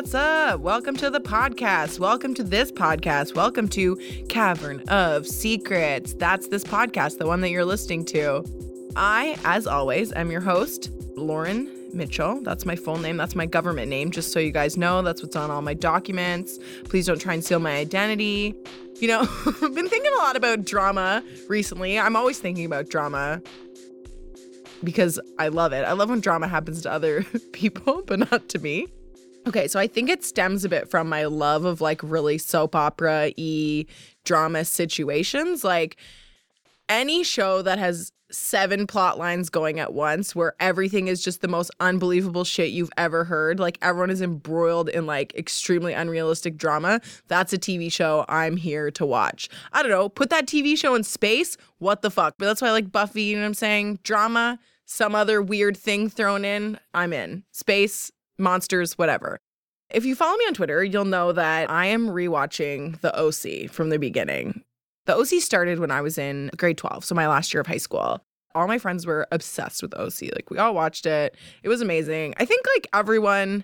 what's up? Welcome to the podcast. Welcome to this podcast. Welcome to Cavern of Secrets. That's this podcast, the one that you're listening to. I, as always, am your host, Lauren Mitchell. That's my full name. That's my government name. Just so you guys know, that's what's on all my documents. Please don't try and steal my identity. You know, I've been thinking a lot about drama recently. I'm always thinking about drama because I love it. I love when drama happens to other people, but not to me. Okay, so I think it stems a bit from my love of like really soap opera-y drama situations. Like any show that has 7 plot lines going at once where everything is just the most unbelievable shit you've ever heard. Like everyone is embroiled in like extremely unrealistic drama. That's a TV show I'm here to watch. I don't know. Put that TV show in space. What the fuck? But that's why I like Buffy. You know what I'm saying? Drama, some other weird thing thrown in. I'm in. Space, monsters, whatever. If you follow me on Twitter, you'll know that I am rewatching The O.C. from the beginning. The O.C. started when I was in grade 12, so my last year of high school. All my friends were obsessed with O.C. Like, we all watched it. It was amazing. I think, like, everyone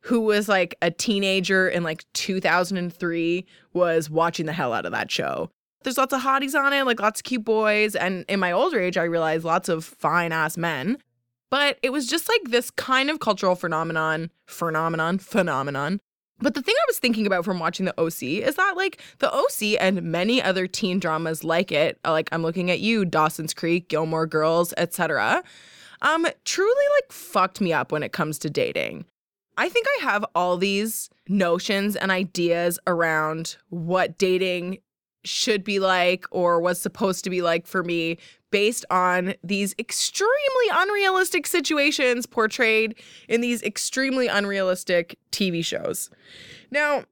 who was, like, a teenager in, like, 2003 was watching the hell out of that show. There's lots of hotties on it, like, lots of cute boys. And in my older age, I realized lots of fine-ass men. But it was just, like, this kind of cultural phenomenon. But the thing I was thinking about from watching The O.C. is that, like, The O.C. and many other teen dramas like it, like I'm looking at you, Dawson's Creek, Gilmore Girls, etc., truly, like, fucked me up when it comes to dating. I think I have all these notions and ideas around what dating should be like or was supposed to be like for me based on these extremely unrealistic situations portrayed in these extremely unrealistic TV shows. Now,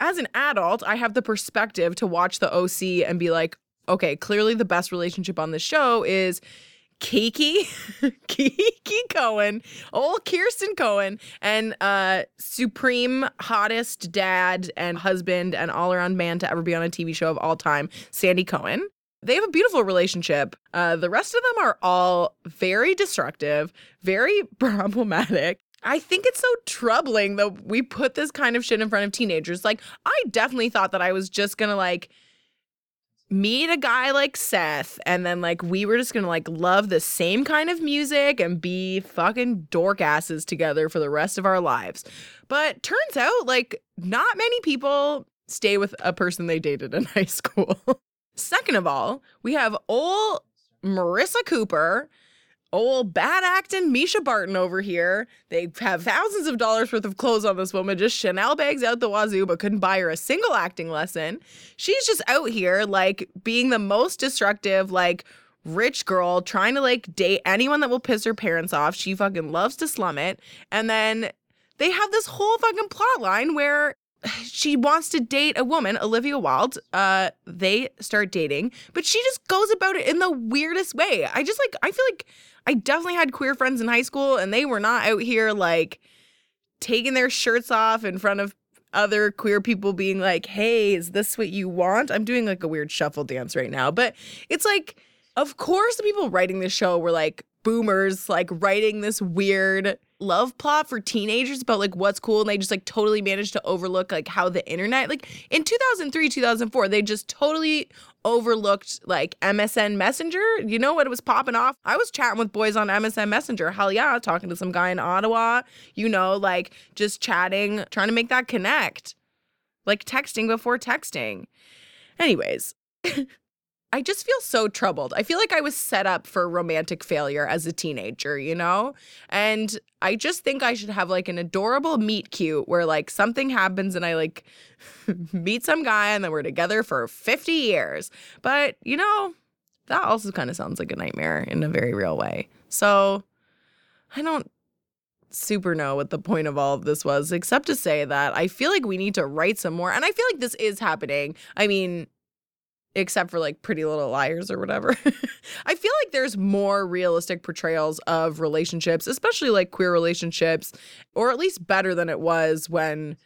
as an adult, I have the perspective to watch The O.C. and be like, okay, clearly the best relationship on this show is Kiki Cohen, old Kirsten Cohen, and supreme hottest dad and husband and all-around man to ever be on a TV show of all time, Sandy Cohen. They have a beautiful relationship. The rest of them are all very destructive, very problematic. I think it's so troubling that we put this kind of shit in front of teenagers. Like, I definitely thought that I was just gonna, like, meet a guy like Seth, and then, like, we were just gonna, like, love the same kind of music and be fucking dork asses together for the rest of our lives. But turns out, like, not many people stay with a person they dated in high school. Second of all, we have old Marissa Cooper, old bad-acting Misha Barton over here. They have thousands of dollars worth of clothes on this woman, just Chanel bags out the wazoo, but couldn't buy her a single acting lesson. She's just out here, like, being the most destructive, like, rich girl, trying to, like, date anyone that will piss her parents off. She fucking loves to slum it. And then they have this whole fucking plot line where she wants to date a woman, Olivia Wilde. They start dating, but she just goes about it in the weirdest way. I feel like I definitely had queer friends in high school, and they were not out here, like, taking their shirts off in front of other queer people being like, hey, is this what you want? I'm doing, like, a weird shuffle dance right now. But it's like, of course, the people writing this show were, like, boomers, like, writing this weird love plot for teenagers about, like, what's cool, and they just, like, totally managed to overlook, like, how the internet, like, in 2003, 2004, they just totally overlooked, like, MSN Messenger. You know what? It was popping off. I was chatting with boys on MSN Messenger. Hell yeah, talking to some guy in Ottawa, you know, like, just chatting, trying to make that connect, like, texting before texting. Anyways, I just feel so troubled. I feel like I was set up for romantic failure as a teenager, you know? And I just think I should have, like, an adorable meet cute where, like, something happens and I, like, meet some guy and then we're together for 50 years. But, you know, that also kind of sounds like a nightmare in a very real way. So I don't super know what the point of all of this was, except to say that I feel like we need to write some more. And I feel like this is happening. I mean, except for, like, Pretty Little Liars or whatever. I feel like there's more realistic portrayals of relationships, especially, like, queer relationships, or at least better than it was when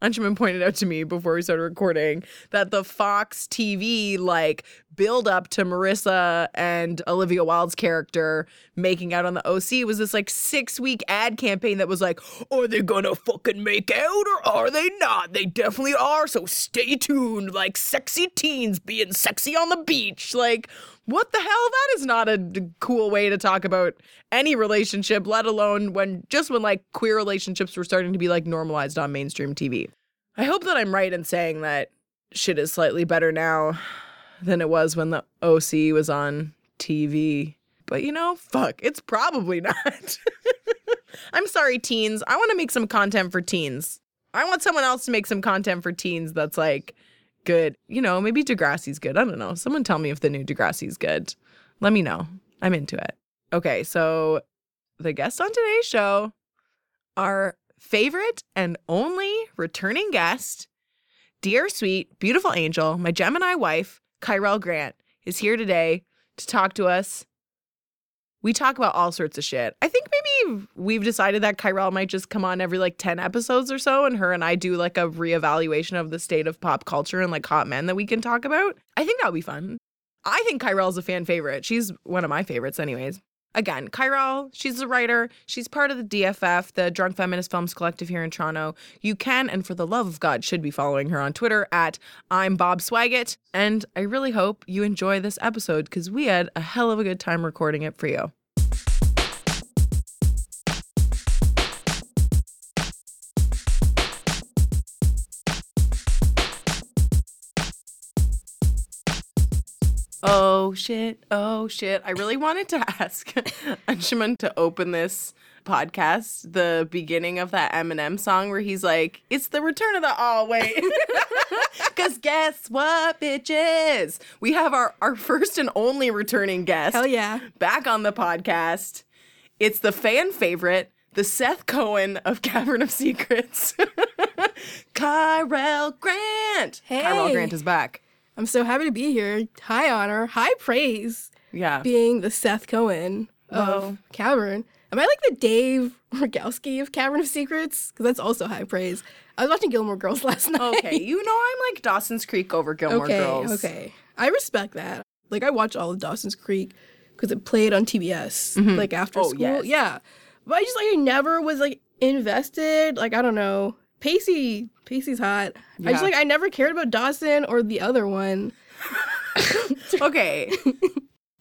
Anjuman pointed out to me before we started recording that the Fox TV, like, build up to Marissa and Olivia Wilde's character making out on the O.C. was this like 6-week ad campaign that was like, are they gonna fucking make out or are they not? They definitely are, so stay tuned. Like sexy teens being sexy on the beach. Like, what the hell? That is not a cool way to talk about any relationship, let alone when like queer relationships were starting to be like normalized on mainstream TV. I hope that I'm right in saying that shit is slightly better now than it was when the O.C. was on TV. But, you know, fuck, it's probably not. I'm sorry, teens. I want to make some content for teens. I want someone else to make some content for teens that's, like, good. You know, maybe Degrassi's good. I don't know. Someone tell me if the new Degrassi's good. Let me know. I'm into it. Okay, so the guests on today's show are favorite and only returning guest, dear, sweet, beautiful angel, my Gemini wife, Kyrell Grant, is here today to talk to us. We talk about all sorts of shit. I think maybe we've decided that Kyrell might just come on every like 10 episodes or so, and her and I do like a reevaluation of the state of pop culture and like hot men that we can talk about. I think that would be fun. I think Kyrell's a fan favorite. She's one of my favorites anyways. Again, Kyrell, she's a writer. She's part of the DFF, the Drunk Feminist Films Collective here in Toronto. You can, and for the love of God, should be following her on Twitter at I'm Bob Swaggett. And I really hope you enjoy this episode because we had a hell of a good time recording it for you. Oh, shit. Oh, shit. I really wanted to ask Anshuman to open this podcast, the beginning of that Eminem song where he's like, it's the return of the always. Because guess what, bitches? We have our first and only returning guest. Hell yeah. Back on the podcast. It's the fan favorite, the Seth Cohen of Cavern of Secrets, Kyrell Grant. Hey. Kyrell Grant is back. I'm so happy to be here. High honor, high praise. Yeah. Being the Seth Cohen of Cavern. Am I like the Dave Rogowski of Cavern of Secrets? Because that's also high praise. I was watching Gilmore Girls last night. Okay. You know I'm like Dawson's Creek over Gilmore Girls. Okay. I respect that. Like, I watch all of Dawson's Creek because it played on TBS, like, after school. Yes. Yeah. But I just, like, I never was, like, invested. Like, I don't know. Pacey's hot. Yeah. I just, like, I never cared about Dawson or the other one. Okay.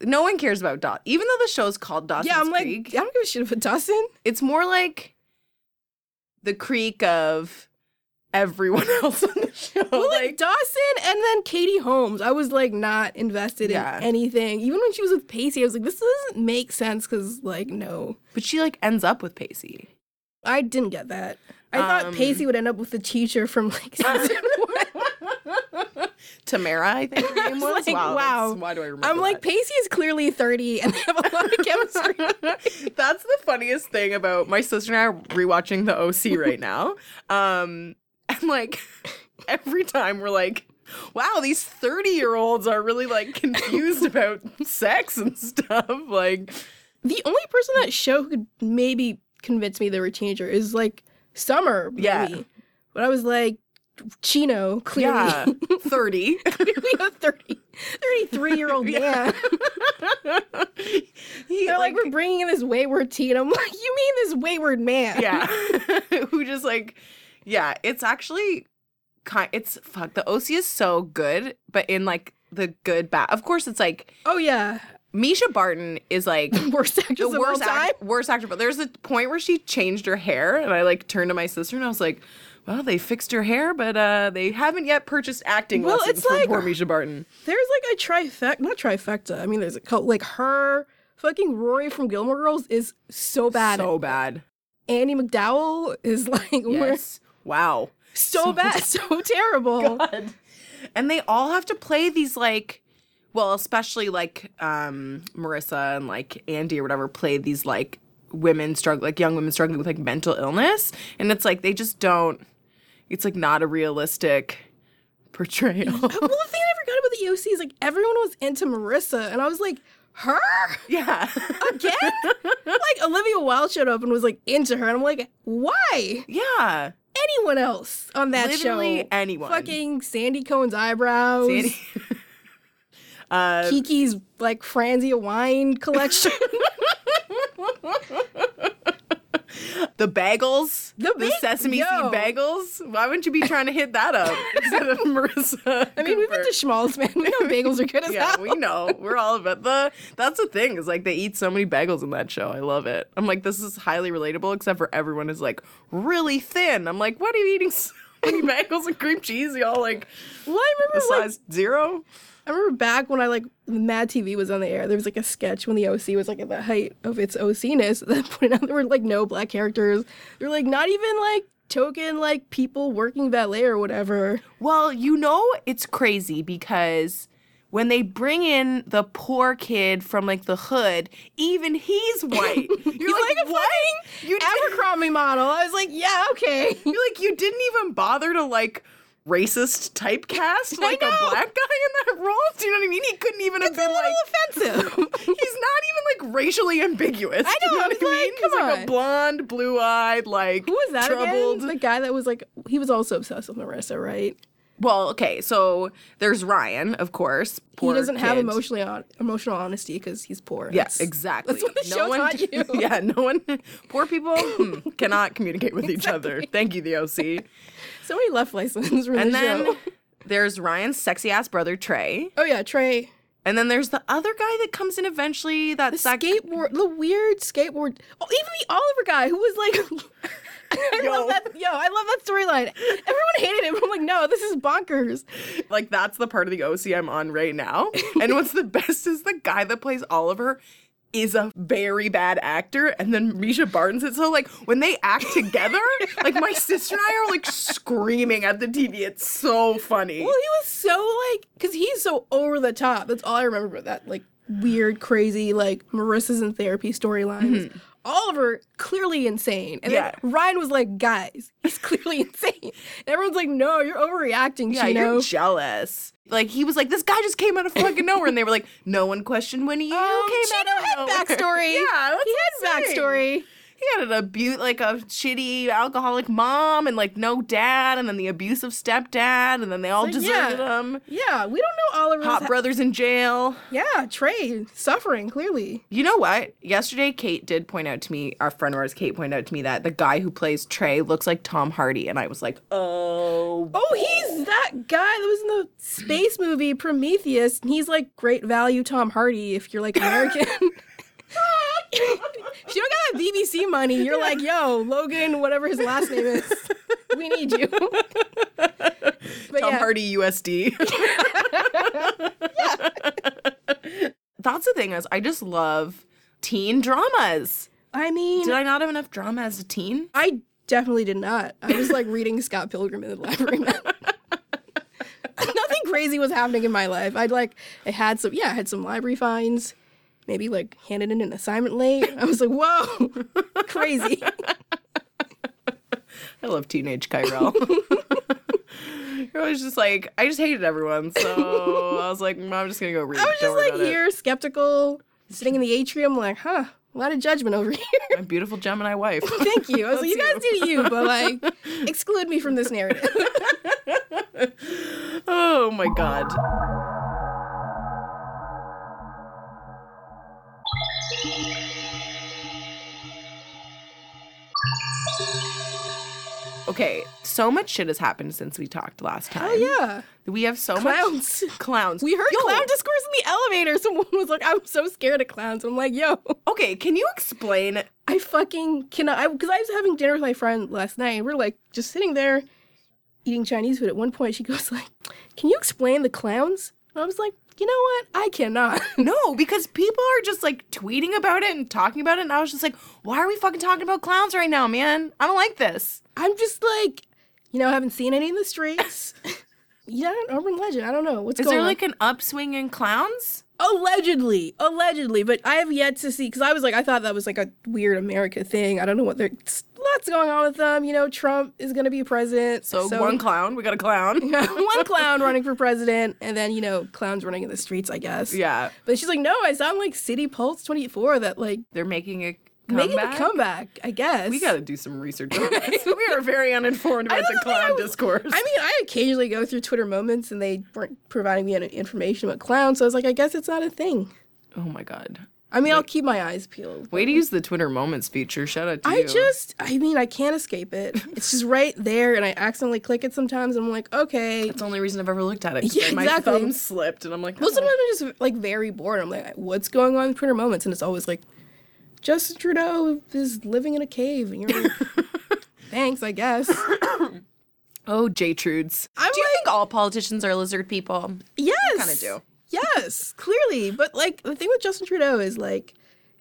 No one cares about Dawson. Even though the show's called Dawson's Creek. Yeah, I'm like, Creek, I don't give a shit about Dawson. It's more like the creek of everyone else on the show. Well, like Dawson and then Katie Holmes. I was, like, not invested in anything. Even when she was with Pacey, I was like, this doesn't make sense because, like, no. But she, like, ends up with Pacey. I didn't get that. I thought Pacey would end up with the teacher from, like, season one. Tamara, I think her name was. Like, wow. Why do I remember I'm like, Pacey is clearly 30 and they have a lot of chemistry. That's the funniest thing about my sister and I are rewatching the O.C. right now. And, like, every time we're like, wow, these 30-year-olds are really, like, confused about sex and stuff. Like, the only person that show who could maybe convince me they were a teenager is, like, Summer, maybe. Yeah. But I was like, Chino, clearly. Yeah, 30. Clearly a 33-year-old man. Yeah. They're like, we're bringing in this wayward teen. I'm like, you mean this wayward man? Yeah. Who just like, yeah, it's actually, it's, fuck, the OC is so good, but in like the good, bad. Of course, it's like. Oh, yeah. Misha Barton is, like, worst actress of all time. But there's a point where she changed her hair, and I, like, turned to my sister, and I was like, well, they fixed her hair, but they haven't yet purchased acting lessons from, like, poor Misha Barton. There's, like, a trifecta. I mean, there's a cult. Like, her fucking Rory from Gilmore Girls is so bad. So bad. Annie McDowell is, like, yes. Wow. So bad. So terrible. God. And they all have to play these, like... Well, especially, like, Marissa and, like, Andy or whatever play these, like, young women struggling with, like, mental illness. And it's, like, they just don't – it's, like, not a realistic portrayal. Well, the thing I forgot about the OC is, like, everyone was into Marissa. And I was, like, her? Yeah. Again? Like, Olivia Wilde showed up and was, like, into her. And I'm, like, why? Yeah. Anyone else on that show. Literally anyone. Fucking Sandy Cohen's eyebrows. Kiki's like Franzia wine collection. The bagels, the sesame seed bagels. Why wouldn't you be trying to hit that up instead of Marissa? I mean, we've been to Schmaltz, man. We know bagels are good as hell. Yeah, we know. We're all about that's the thing, is like they eat so many bagels in that show. I love it. I'm like, this is highly relatable, except for everyone is like really thin. I'm like, what are you eating so many bagels and cream cheese? Y'all like, well, I remember size zero. I remember back when I like Mad TV was on the air, there was like a sketch when the OC was like at the height of its OC-ness. At that point, there were like no black characters. They were like not even like token like people working valet or whatever. Well, you know, it's crazy because when they bring in the poor kid from like the hood, even he's white. You're like, what? You Abercrombie model. I was like, yeah, okay. You're like, you didn't even bother to like racist typecast like a black guy in that role? Do you know what I mean? He couldn't even have been like... It's a little offensive. He's not even like racially ambiguous. I know. Do you know what I mean? He's like a blonde, blue-eyed, like... Who was that troubled again? The guy that was like... He was also obsessed with Marissa, right? Well, okay, so there's Ryan, of course. Poor he doesn't kid. Have emotional honesty because he's poor. Yes, yeah, exactly. That's what the show taught you. Yeah, no one... Poor people cannot communicate with each other. Thank you, the O.C. So many left licenses for and the show. And then there's Ryan's sexy-ass brother, Trey. Oh, yeah, Trey. And then there's the other guy that comes in eventually. The weird skateboard... Oh, even the Oliver guy who was like... I love that storyline. Everyone hated it. I'm like, no, this is bonkers. Like, that's the part of the OC I'm on right now. And what's the best is the guy that plays Oliver is a very bad actor, and then Misha Barton said, so, like, when they act together, like, my sister and I are, like, screaming at the TV. It's so funny. Well, he was so, like, because he's so over the top. That's all I remember about that, like, weird, crazy, like, Marissa's in therapy storylines. Mm-hmm. Oliver, clearly insane. And then Ryan was like, guys, he's clearly insane. And everyone's like, no, you're overreacting, Gino. Yeah, you're jealous. Like, he was like, this guy just came out of fucking nowhere. And they were like, no one questioned when he came Gino out of nowhere. Gino had backstory. Yeah, he had backstory. He had an abuse, like a shitty alcoholic mom and like no dad, and then the abusive stepdad, and then they all deserted him. Yeah, we don't know Oliver's hot brothers in jail. Yeah, Trey suffering clearly. You know what? Yesterday, Kate did point out to me. Our friend of ours, Kate, pointed out to me that the guy who plays Trey looks like Tom Hardy, and I was like, oh, he's that guy that was in the space movie Prometheus, and he's like great value Tom Hardy if you're like American. If you don't got that BBC money, you're like, yo, Logan, whatever his last name is, we need you. But Tom Hardy USD. Yeah. That's the thing is, I just love teen dramas. I mean... Did I not have enough drama as a teen? I definitely did not. I was like reading Scott Pilgrim in the library. Nothing crazy was happening in my life. I had some library finds. Maybe, like, handed in an assignment late. I was like, whoa, crazy. I love teenage Kyrell. It was just like, I just hated everyone, so I was like, I'm just going to go read. I was just, like, here, skeptical, sitting in the atrium, like, huh, a lot of judgment over here. My beautiful Gemini wife. Thank you. I was like, you guys do you, but, like, exclude me from this narrative. Oh, my God. Okay, so much shit has happened since we talked last time. Oh, yeah. We have so much... Clowns. We heard clown discourse in the elevator. Someone was like, I'm so scared of clowns. I'm like, yo. Okay, can you explain? I fucking cannot. Because I was having dinner with my friend last night, and we're like just sitting there eating Chinese food. At one point, she goes like, can you explain the clowns? And I was like, you know what? I cannot. No, because people are just, like, tweeting about it and talking about it, and I was just like, why are we fucking talking about clowns right now, man? I don't like this. I'm just like, you know, I haven't seen any in the streets. Yeah, an urban legend. I don't know. What's going on? Is there, like, an upswing in clowns? Allegedly. But I have yet to see, because I was like, I thought that was, like, a weird America thing. I don't know what they're... Lots going on with them. You know, Trump is going to be president. So one clown. We got a clown. One clown running for president. And then, you know, clowns running in the streets, I guess. Yeah. But she's like, no, I sound like City Pulse 24 that, like... They're making a comeback? Making a comeback, I guess. We got to do some research on this. We are very uninformed about the clown discourse. I mean, I occasionally go through Twitter moments, and they weren't providing me any information about clowns, so I was like, I guess it's not a thing. Oh, my God. I mean, I'll keep my eyes peeled. Way to use the Twitter Moments feature. Shout out to you. I can't escape it. It's just right there, and I accidentally click it sometimes, and I'm like, okay. That's the only reason I've ever looked at it. Yeah, exactly. My thumb slipped, and I'm like, oh. Well, sometimes I'm just, like, very bored. I'm like, what's going on in Twitter Moments? And it's always like, Justin Trudeau is living in a cave, and you're like, thanks, I guess. Oh, J-Trudes. Do you think all politicians are lizard people? Yes. I kind of do. Yes, clearly. But, like, the thing with Justin Trudeau is, like,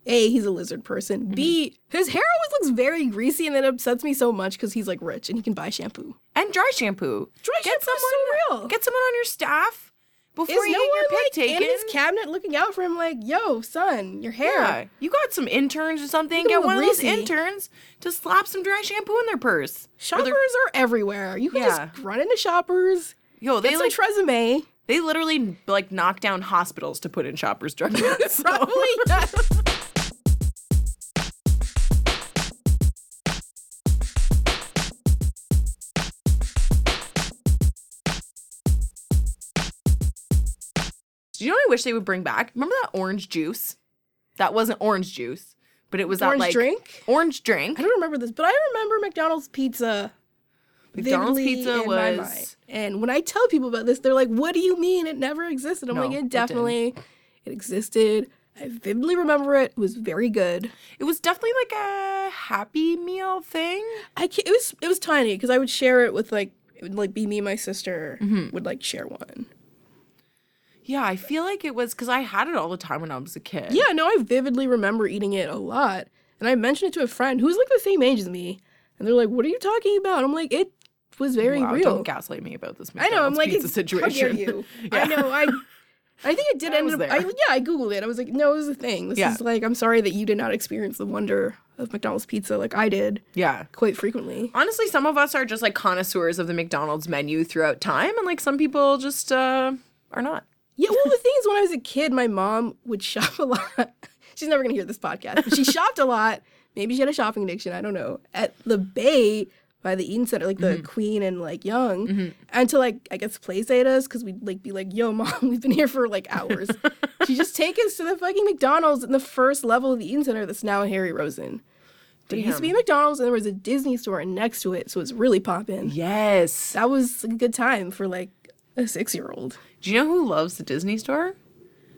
A, he's a lizard person. Mm-hmm. B, his hair always looks very greasy, and that upsets me so much because he's, like, rich and he can buy shampoo. And dry shampoo. Get someone on your staff before you get your pick taken. And his cabinet looking out for him like, yo, son, your hair. Yeah, you got some interns or something. Get one of those interns to slap some dry shampoo in their purse. Shoppers are everywhere. You can just run into Shoppers. Yo, they like resume. They literally, like, knock down hospitals to put in Shoppers drug tests. Probably, yes. Do you know what I wish they would bring back? Remember that orange juice? That wasn't orange juice, but it was that, like... Orange drink? I don't remember this, but I remember McDonald's pizza... McDonald's pizza was... my mind. And when I tell people about this, they're like, what do you mean it never existed? I'm like, it existed. I vividly remember it. It was very good. It was definitely like a Happy Meal thing. It was tiny because I would share it with, like, it would, like, be me and my sister would, like, share one. Yeah, I feel like it was because I had it all the time when I was a kid. Yeah, no, I vividly remember eating it a lot. And I mentioned it to a friend who's, like, the same age as me. And they're like, what are you talking about? I'm like, it was very real. Don't gaslight me about this McDonald's pizza situation. How dare you? Yeah. I know. I think it did end up. I Googled it. I was like, no, it was a thing. This is like, I'm sorry that you did not experience the wonder of McDonald's pizza like I did. Yeah. Quite frequently. Honestly, some of us are just like connoisseurs of the McDonald's menu throughout time. And like some people just are not. Yeah. Well, the thing is, when I was a kid, my mom would shop a lot. She's never going to hear this podcast. But she shopped a lot. Maybe she had a shopping addiction, I don't know, at the Bay by the Eaton Center, like the Queen and, like, Young, until, like, I guess play date us because we'd, like, be like, yo, Mom, we've been here for, like, hours. She'd just take us to the fucking McDonald's in the first level of the Eaton Center that's now Harry Rosen. There used to be a McDonald's and there was a Disney store next to it, so it was really popping. Yes. That was a good time for, like, a 6-year-old. Do you know who loves the Disney store?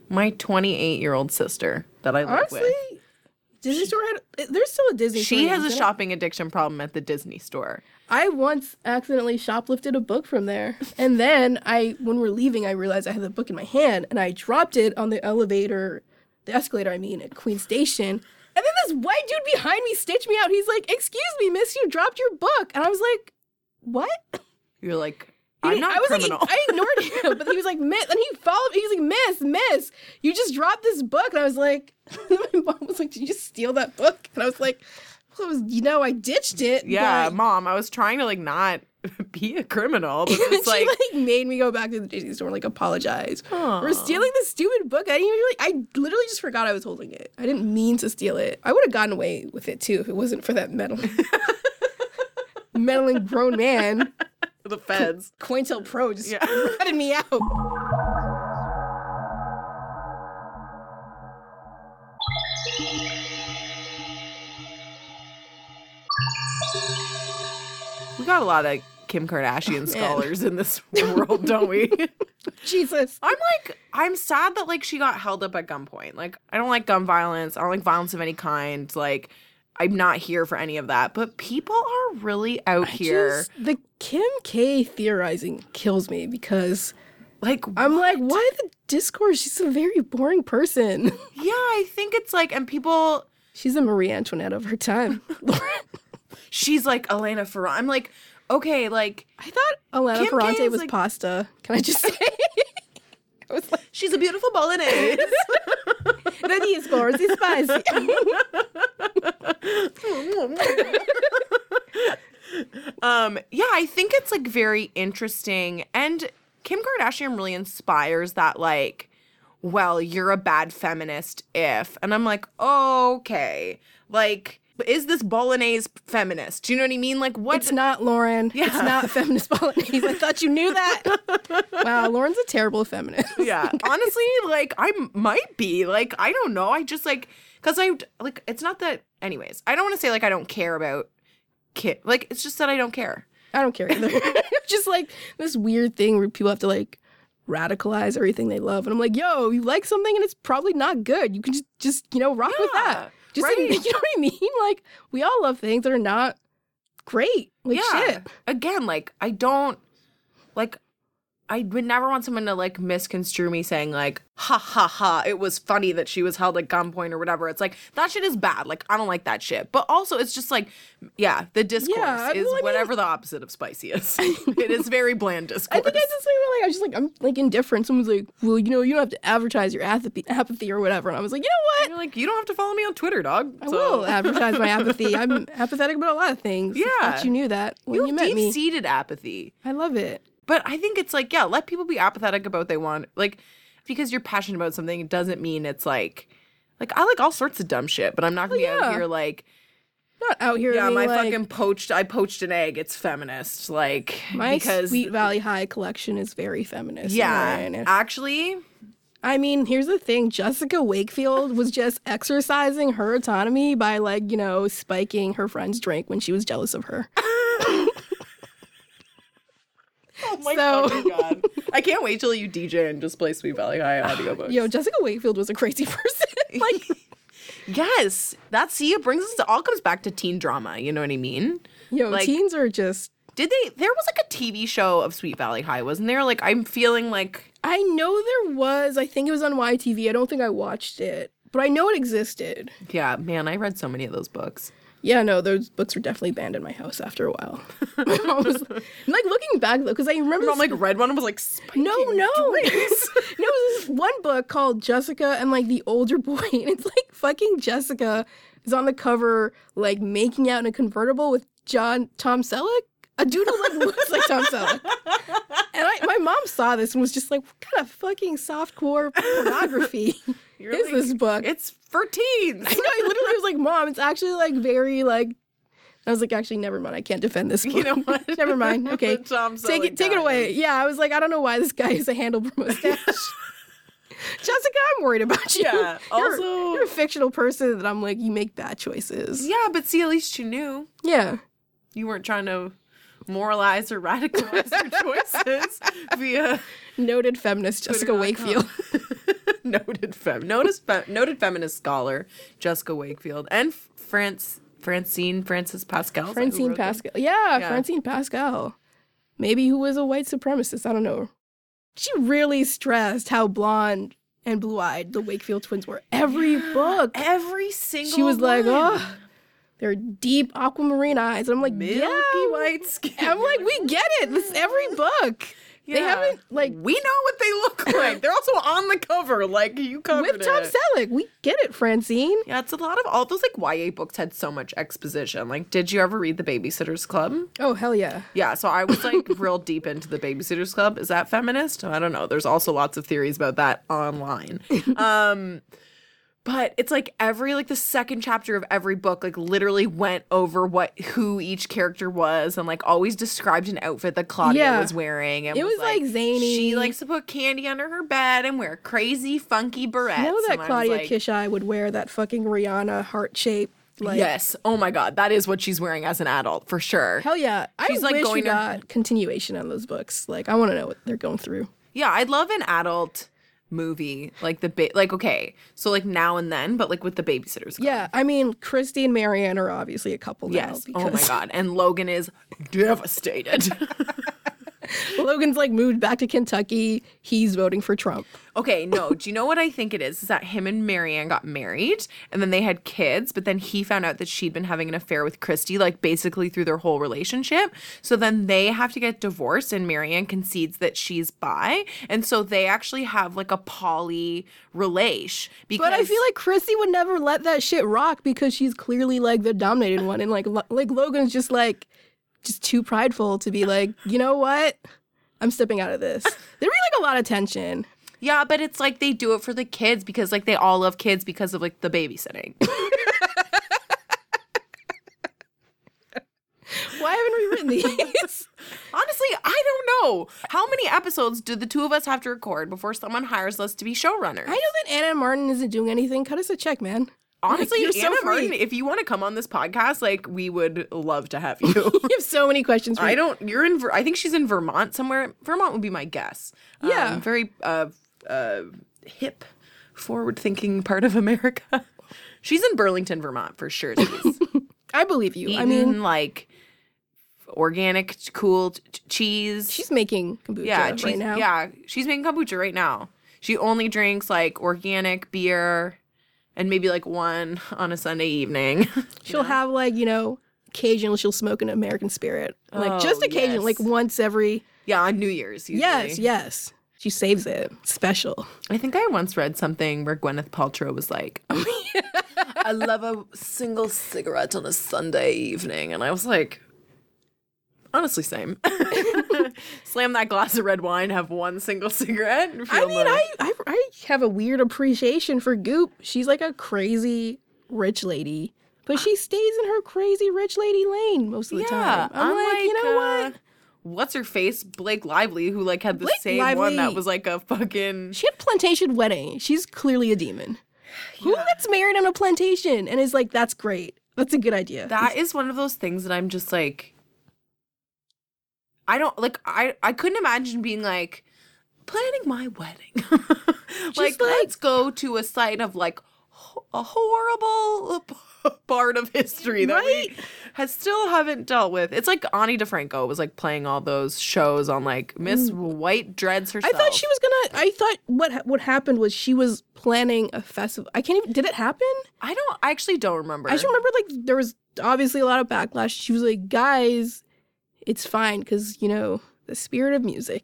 My 28-year-old sister that I live with. Honestly? Disney store there's still a Disney store. She has a shopping addiction problem at the Disney store. I once accidentally shoplifted a book from there. And then when we're leaving, I realized I had the book in my hand and I dropped it on the escalator, at Queen Station. And then this white dude behind me stitched me out. He's like, excuse me, miss, you dropped your book. And I was like, what? You're like... I'm not criminal. I ignored him, but he was like, miss, and he followed me. He was like, miss, you just dropped this book. And I was like, my mom was like, did you just steal that book? And I was like, well, I ditched it. Yeah, Mom, I was trying to, like, not be a criminal. But it's like, she, like, made me go back to the Disney store and, like, apologize. Aww. For stealing this stupid book. I didn't even, like, I literally just forgot I was holding it. I didn't mean to steal it. I would have gotten away with it, too, if it wasn't for that meddling grown man. The feds. COINTELPRO just ratted me out. We got a lot of Kim Kardashian scholars in this world, don't we? Jesus. I'm sad that, like, she got held up at gunpoint. Like, I don't like gun violence. I don't like violence of any kind. Like, I'm not here for any of that, but people are really out here. The Kim K theorizing kills me because, like, I'm like, why the discourse? She's a very boring person. Yeah, I think it's like, and people. She's a Marie Antoinette of her time. She's like Elena Ferrante. I'm like, okay, like. I thought Elena Ferrante was like, pasta. Can I just say? I was like, she's a beautiful Bolognese. The cheese course is spicy. Yeah, I think it's, like, very interesting. And Kim Kardashian really inspires that, like, well, you're a bad feminist if. And I'm like, okay. Like, is this Bolognese feminist? Do you know what I mean? Like, what? It's not, Lauren. Yeah. It's not feminist Bolognese. I thought you knew that. Wow, Lauren's a terrible feminist. Yeah. Honestly, like, I might be. Like, I don't know. I just, like, because I, like, it's not that, anyways. I don't want to say, like, I don't care about kids. Like, it's just that I don't care. I don't care either. Just, like, this weird thing where people have to, like, radicalize everything they love. And I'm like, yo, you like something and it's probably not good. You can just you know, rock with that. Just right. You know what I mean? Like, we all love things that are not great. Like, yeah. Shit. Again, like, I don't, like, I would never want someone to, like, misconstrue me saying, like, ha, ha, ha, it was funny that she was held at gunpoint or whatever. It's like, that shit is bad. Like, I don't like that shit. But also, it's just, like, yeah, the discourse is whatever the opposite of spicy is. It is very bland discourse. I think I just, like, really, I was just, like, I'm, like, indifferent. Someone's like, well, you know, you don't have to advertise your apathy or whatever. And I was like, you know what? You're like, you don't have to follow me on Twitter, dog. I will advertise my apathy. I'm apathetic about a lot of things. Yeah. I thought you knew that when you met me. You have deep-seated apathy. I love it. But I think it's like, yeah, let people be apathetic about what they want. Like, because you're passionate about something, it doesn't mean it's like, I like all sorts of dumb shit, but I'm not going to be out here like. Not out here. Yeah, I poached an egg. It's feminist. Like, because Sweet Valley High collection is very feminist. Yeah, actually. I mean, here's the thing. Jessica Wakefield was just exercising her autonomy by, like, you know, spiking her friend's drink when she was jealous of her. Oh my fucking God. I can't wait till you DJ and just play Sweet Valley High audiobooks. Yo, Jessica Wakefield was a crazy person. Like, yes. It brings us all comes back to teen drama. You know what I mean? Yo, like, teens are just. There was like a TV show of Sweet Valley High, wasn't there? Like, I'm feeling like. I know there was. I think it was on YTV. I don't think I watched it, but I know it existed. Yeah, man, I read so many of those books. Yeah, no, those books were definitely banned in my house after a while. I was, like, looking back, though, because I remember... Mom, like, read one and was like, No. No, it was this one book called Jessica and, like, the Older Boy, and it's, like, fucking Jessica is on the cover, like, making out in a convertible with Tom Selleck? A dude who, like, looks like Tom Selleck. And my mom saw this and was just like, what kind of fucking softcore pornography is like, this book? It's for teens. I know. I literally was like, Mom, it's actually, like, very, like... I was like, actually, never mind. I can't defend this book. You know what? Never mind. Okay. Take it away. Yeah, I was like, I don't know why this guy has a handlebar mustache. Jessica, I'm worried about you. Yeah. Also... You're a fictional person that I'm like, you make bad choices. Yeah, but see, at least you knew. Yeah. You weren't trying to... moralize or radicalize their choices via noted feminist Jessica Wakefield. Noted feminist scholar Jessica Wakefield and Frances Pascal. Francine Pascal. Yeah, Francine Pascal. Maybe who was a white supremacist. I don't know. She really stressed how blonde and blue-eyed the Wakefield twins were. Every book. Every single She was one. Like, oh... They're deep aquamarine eyes. And I'm like, milky white skin. I'm like, we get it. This is every book. Yeah. They haven't, like... We know what they look like. They're also on the cover. Like, you covered it. With Tom Selleck. We get it, Francine. Yeah, it's a lot of... All those, like, YA books had so much exposition. Like, did you ever read The Babysitter's Club? Oh, hell yeah. Yeah, so I was, like, real deep into The Babysitter's Club. Is that feminist? I don't know. There's also lots of theories about that online. But it's like every, like the second chapter of every book, like literally went over who each character was and like always described an outfit that Claudia was wearing. And it was like zany. She likes to put candy under her bed and wear crazy funky barrettes. You know that Claudia Kishai would wear that fucking Rihanna heart shape. Like, yes. Oh my God. That is what she's wearing as an adult for sure. Hell yeah. She's I like wish going we got continuation on those books. Like I want to know what they're going through. Yeah. I'd love an adult movie like the like okay so like now and then but like with the babysitters yeah I mean Christy and Marianne are obviously a couple yes now because... oh my God and Logan is devastated. Logan's like moved back to Kentucky. He's voting for Trump. Okay, no, do you know what I think it is that him and Marianne got married and then they had kids but then he found out that she'd been having an affair with Christy like basically through their whole relationship so then they have to get divorced and Marianne concedes that she's bi and so they actually have like a poly relation because but I feel like Christy would never let that shit rock because she's clearly like the dominated one and like Logan's just like just too prideful to be like, you know what? I'm stepping out of this. There'd be like a lot of tension. Yeah, but it's like they do it for the kids because like they all love kids because of like the babysitting. Why haven't we written these? Honestly, I don't know. How many episodes do the two of us have to record before someone hires us to be showrunners? I know that Anna Martin isn't doing anything. Cut us a check, man. Honestly, like, Anna Martin, if you want to come on this podcast, like, we would love to have you. You have so many questions for me. I think she's in Vermont somewhere. Vermont would be my guess. Yeah. Very hip, forward-thinking part of America. She's in Burlington, Vermont, for sure. I believe you. Eating, I mean, like, organic, cool cheese. She's making kombucha right now. Yeah, she's making kombucha right now. She only drinks, like, organic beer. And maybe, like, one on a Sunday evening. She'll have, like, you know, occasionally she'll smoke an American Spirit. Like, just occasionally, like, once every... Yeah, on New Year's, usually. Yes, yes. She saves it. Special. I think I once read something where Gwyneth Paltrow was like, I love a single cigarette on a Sunday evening. And I was like... Honestly, same. Slam that glass of red wine, have one single cigarette. I have a weird appreciation for Goop. She's like a crazy rich lady, but she stays in her crazy rich lady lane most of the time. I'm like, you know what? What's her face? Blake Lively, who like had the one that was like a fucking... She had a plantation wedding. She's clearly a demon. Yeah. Who gets married on a plantation and is like, that's great. That's a good idea. That is one of those things that I'm just like... I don't, like, I couldn't imagine being, like, planning my wedding. Like, let's go to a site of, like, a horrible part of history that we still haven't dealt with. It's like Ani DeFranco was, like, playing all those shows on, like, Miss White Dreads herself. I thought she was gonna, what happened was she was planning a festival. Did it happen? I actually don't remember. I just remember, like, there was obviously a lot of backlash. She was like, guys... It's fine because, you know, the spirit of music.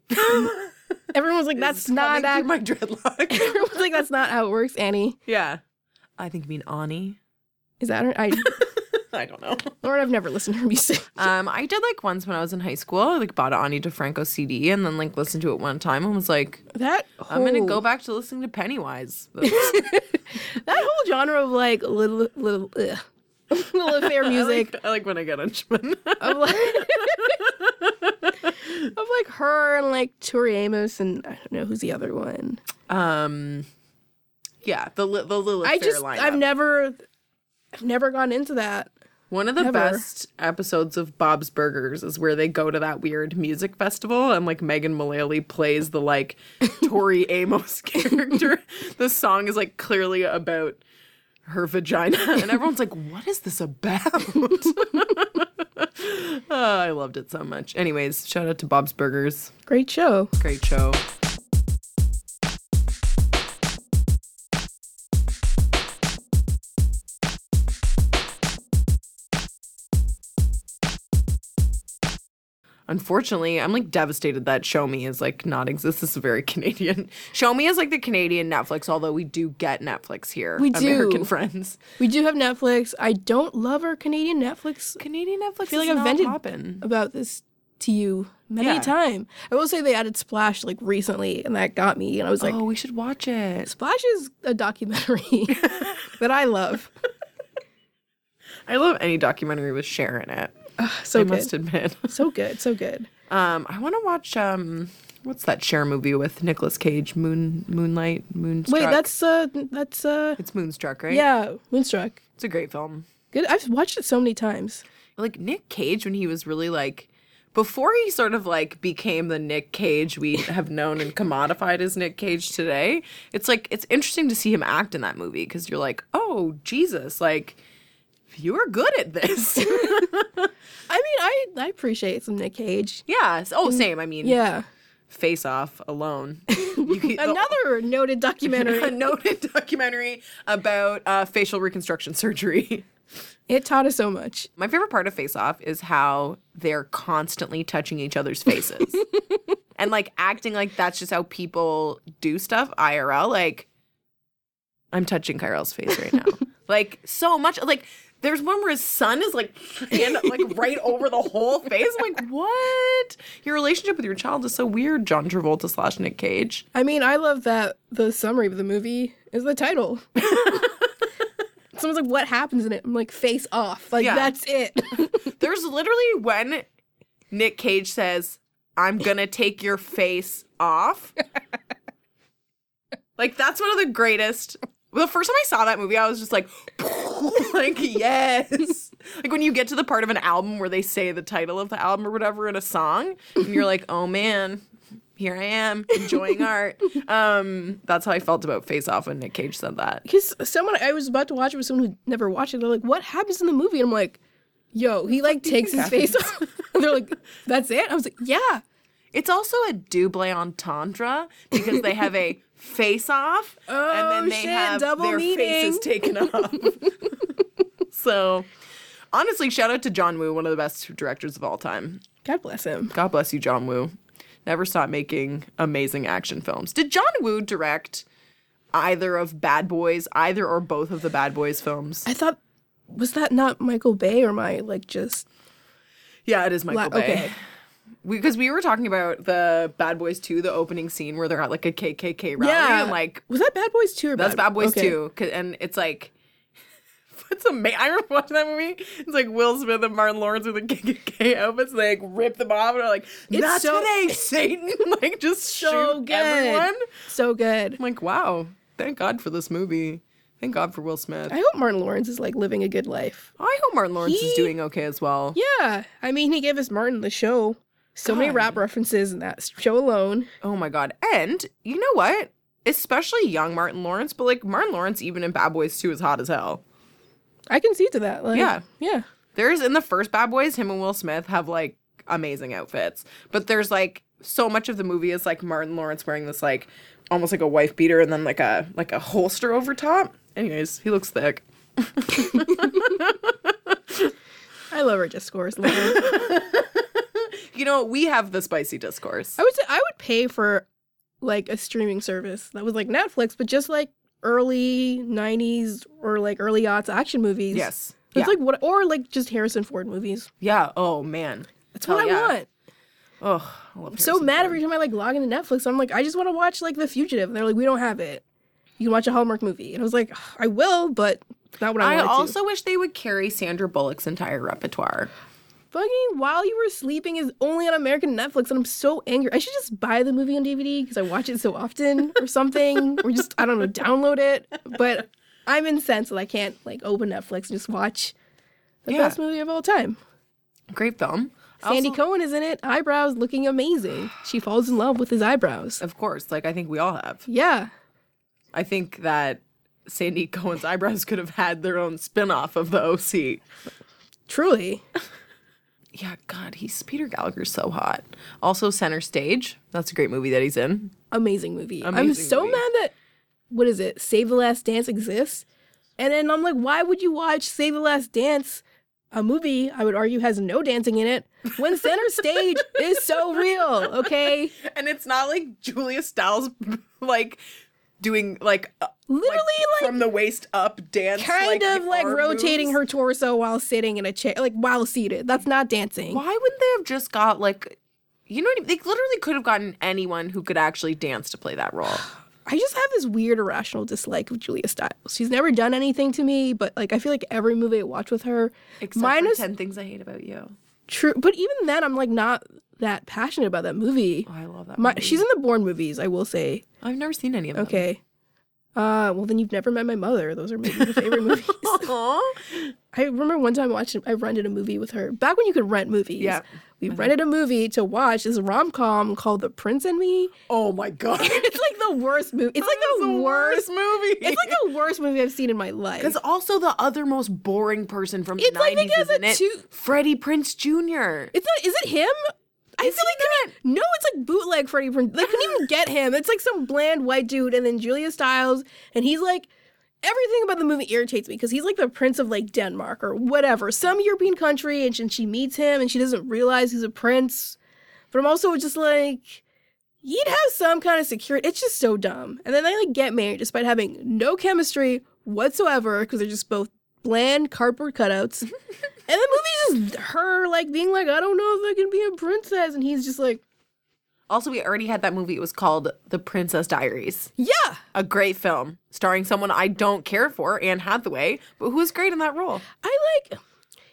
Everyone was like, that's not that. My dreadlock. Everyone was like, that's not how it works, Annie. Yeah. I think you mean Ani. Is that her? I don't know. Lauren, I've never listened to her music. I did like once when I was in high school. I like bought an Ani DeFranco CD and then like listened to it one time and was like, I'm going to go back to listening to Pennywise. That whole genre of like little Little affair music. I like when I get on Schwinn. Of like her and like Tori Amos and I don't know who's the other one. Yeah, the Lilith Fair lineup. I've never gone into that. One of the best episodes of Bob's Burgers is where they go to that weird music festival and, like, Megan Mullally plays the, like, Tori Amos character. The song is, like, clearly about... her vagina, and everyone's like, what is this about? I loved it so much. Anyways, shout out to Bob's Burgers. Great show. Unfortunately, I'm, like, devastated that Show Me is, like, not exist. This is very Canadian. Show Me is, like, the Canadian Netflix, although we do get Netflix here. We do. American friends. We do have Netflix. I don't love our Canadian Netflix. Canadian Netflix is not poppin'. I feel like I've vented about this to you many a time. I will say they added Splash, like, recently, and that got me, and I was like... Oh, we should watch it. Splash is a documentary that I love. I love any documentary with Cher in it. So I must admit. So good. I want to watch, what's that Cher movie with Nicolas Cage? Moonstruck? Wait, that's It's Moonstruck, right? Yeah, Moonstruck. It's a great film. Good. I've watched it so many times. Like, Nick Cage, when he was really, like, before he sort of, like, became the Nick Cage we have known and commodified as Nick Cage today, it's, like, it's interesting to see him act in that movie because you're like, oh, Jesus, like... You're good at this. I mean, I appreciate some Nick Cage. Yeah. Oh, same. I mean, Face Off alone. Another noted documentary. A noted documentary about facial reconstruction surgery. It taught us so much. My favorite part of Face Off is how they're constantly touching each other's faces. And, like, acting like that's just how people do stuff, IRL. Like, I'm touching Kyrell's face right now. Like, so much. Like... There's one where his son is like in, like right over the whole face. I'm like, what? Your relationship with your child is so weird, John Travolta / Nick Cage. I mean, I love that the summary of the movie is the title. Someone's like, what happens in it? I'm like, face off. Like, yeah. That's it. There's literally when Nick Cage says, I'm gonna take your face off. Like, that's one of the greatest. The first time I saw that movie, I was just like, like, yes. Like, when you get to the part of an album where they say the title of the album or whatever in a song, and you're like, oh, man, here I am, enjoying art. That's how I felt about Face Off when Nick Cage said that. Because someone, I was about to watch it with someone who never watched it. They're like, what happens in the movie? And I'm like, yo, he, like, takes his face off. And they're like, that's it? I was like, yeah. It's also a double entendre because they have a face off, and then they have their faces taken off. So, honestly, shout out to John Woo, one of the best directors of all time. God bless him. God bless you, John Woo. Never stop making amazing action films. Did John Woo direct either or both of the Bad Boys films? I thought, was that not Michael Bay or my, like, just... Yeah, it is Michael Bay. Okay. Because we were talking about the Bad Boys 2, the opening scene where they're at, like, a KKK rally. Yeah. And, like, was that Bad Boys 2 or Bad Boys? That's Bad Boys 2. And it's, like, it's amazing. I remember watching that movie. It's, like, Will Smith and Martin Lawrence with the KKK outfits. And they, like, rip them off. And they're like, not today, Satan. Like, just so shoot everyone. So good. I'm like, wow. Thank God for this movie. Thank God for Will Smith. I hope Martin Lawrence is, like, living a good life. I hope Martin Lawrence is doing okay as well. Yeah. I mean, he gave us Martin the show. So many rap references in that show alone. Oh, my God. And you know what? Especially young Martin Lawrence, but, like, Martin Lawrence, even in Bad Boys 2, is hot as hell. I can see to that. Like, yeah. Yeah. There's, in the first Bad Boys, him and Will Smith have, like, amazing outfits. But there's, like, so much of the movie is, like, Martin Lawrence wearing this, like, almost like a wife beater and then, like a holster over top. Anyways, he looks thick. I love our discourse. You know, we have the spicy discourse. I would say I would pay for, like, a streaming service that was like Netflix, but just like early 90s or like early aughts action movies. Yes. It's like what, or like just Harrison Ford movies. Yeah. Oh, man. That's what I want. Oh, I love Harrison Ford. I'm so mad every time I, like, log into Netflix. I'm like, I just want to watch, like, The Fugitive. And they're like, we don't have it. You can watch a Hallmark movie. And I was like, I will, but not what I want to. I also wish they would carry Sandra Bullock's entire repertoire. Fucking While You Were Sleeping is only on American Netflix, and I'm so angry. I should just buy the movie on DVD because I watch it so often or something, or just, I don't know, download it. But I'm incensed that I can't, like, open Netflix and just watch the best movie of all time. Great film. Sandy Cohen is in it. Eyebrows looking amazing. She falls in love with his eyebrows. Of course. Like, I think we all have. Yeah. I think that Sandy Cohen's eyebrows could have had their own spin-off of The O.C. Truly. Yeah, God, Peter Gallagher's so hot. Also, Center Stage. That's a great movie that he's in. Amazing movie. I'm so mad that, what is it, Save the Last Dance exists? And then I'm like, why would you watch Save the Last Dance, a movie I would argue has no dancing in it, when Center Stage is so real, okay? And it's not like Julia Stiles, like... doing, like, literally, like, from the waist up dance. Kind of, like, rotating moves. Her torso while sitting in a chair, like, while seated. That's not dancing. Why wouldn't they have just got, like, you know what I mean? They literally could have gotten anyone who could actually dance to play that role. I just have this weird irrational dislike of Julia Stiles. She's never done anything to me, but, like, I feel like every movie I watch with her. Except for 10 Things I Hate About You. True. But even then, I'm, like, not that passionate about that movie. Oh, I love that movie. She's in the Bourne movies, I will say. I've never seen any of them. Okay. Well, then you've never met my mother. Those are maybe my favorite movies. Aww. I remember one time I rented a movie with her. Back when you could rent movies. Yeah. We rented a movie to watch. This rom-com called The Prince and Me. Oh, my God. It's like the worst movie. It's like the worst movie. It's like the worst movie I've seen in my life. Because also the other most boring person from the 90s is in it. Freddie Prince Jr. It's not. Is it him? I feel like no, it's like bootleg Freddie Prinze. They couldn't even get him. It's like some bland white dude, and then Julia Stiles, and he's like, everything about the movie irritates me because he's like the prince of, like, Denmark or whatever, some European country, and she meets him, and she doesn't realize he's a prince. But I'm also just like, you'd have some kind of security. It's just so dumb. And then they, like, get married despite having no chemistry whatsoever because they're just both bland cardboard cutouts. And the movie's just her, like, being like, I don't know if I can be a princess. And he's just like... Also, we already had that movie. It was called The Princess Diaries. Yeah. A great film starring someone I don't care for, Anne Hathaway, but who was great in that role. I like...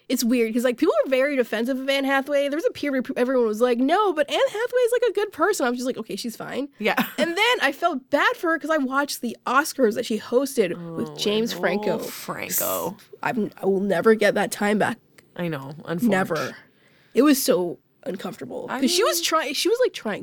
It's weird because, like, people are very defensive of Anne Hathaway. There was a period where everyone was like, no, but Anne Hathaway is, like, a good person. I was just like, okay, she's fine. Yeah. And then I felt bad for her because I watched the Oscars that she hosted with James Franco. Franco. I will never get that time back. I know. Unfortunately. Never. It was so uncomfortable. Because she was trying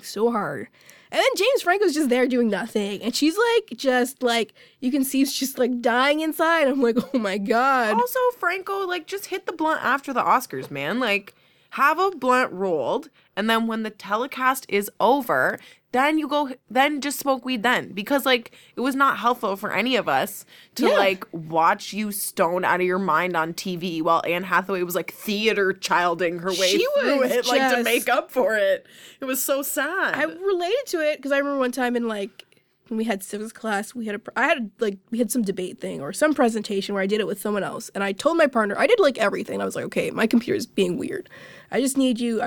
so hard. And then James Franco's just there doing nothing. And she's, like, just, like, you can see she's, like, dying inside. I'm like, oh, my God. Also, Franco, like, just hit the blunt after the Oscars, man. Like, have a blunt rolled. And then when the telecast is over, then just smoke weed then. Because, like, it was not helpful for any of us to, like, watch you stoned out of your mind on TV while Anne Hathaway was, like, theater childing her way through it, like, to make up for it. It was so sad. I related to it because I remember one time in, like, when we had civics class, we had some debate thing or some presentation where I did it with someone else. And I told my partner, I did, like, everything. I was like, okay, my computer's being weird. I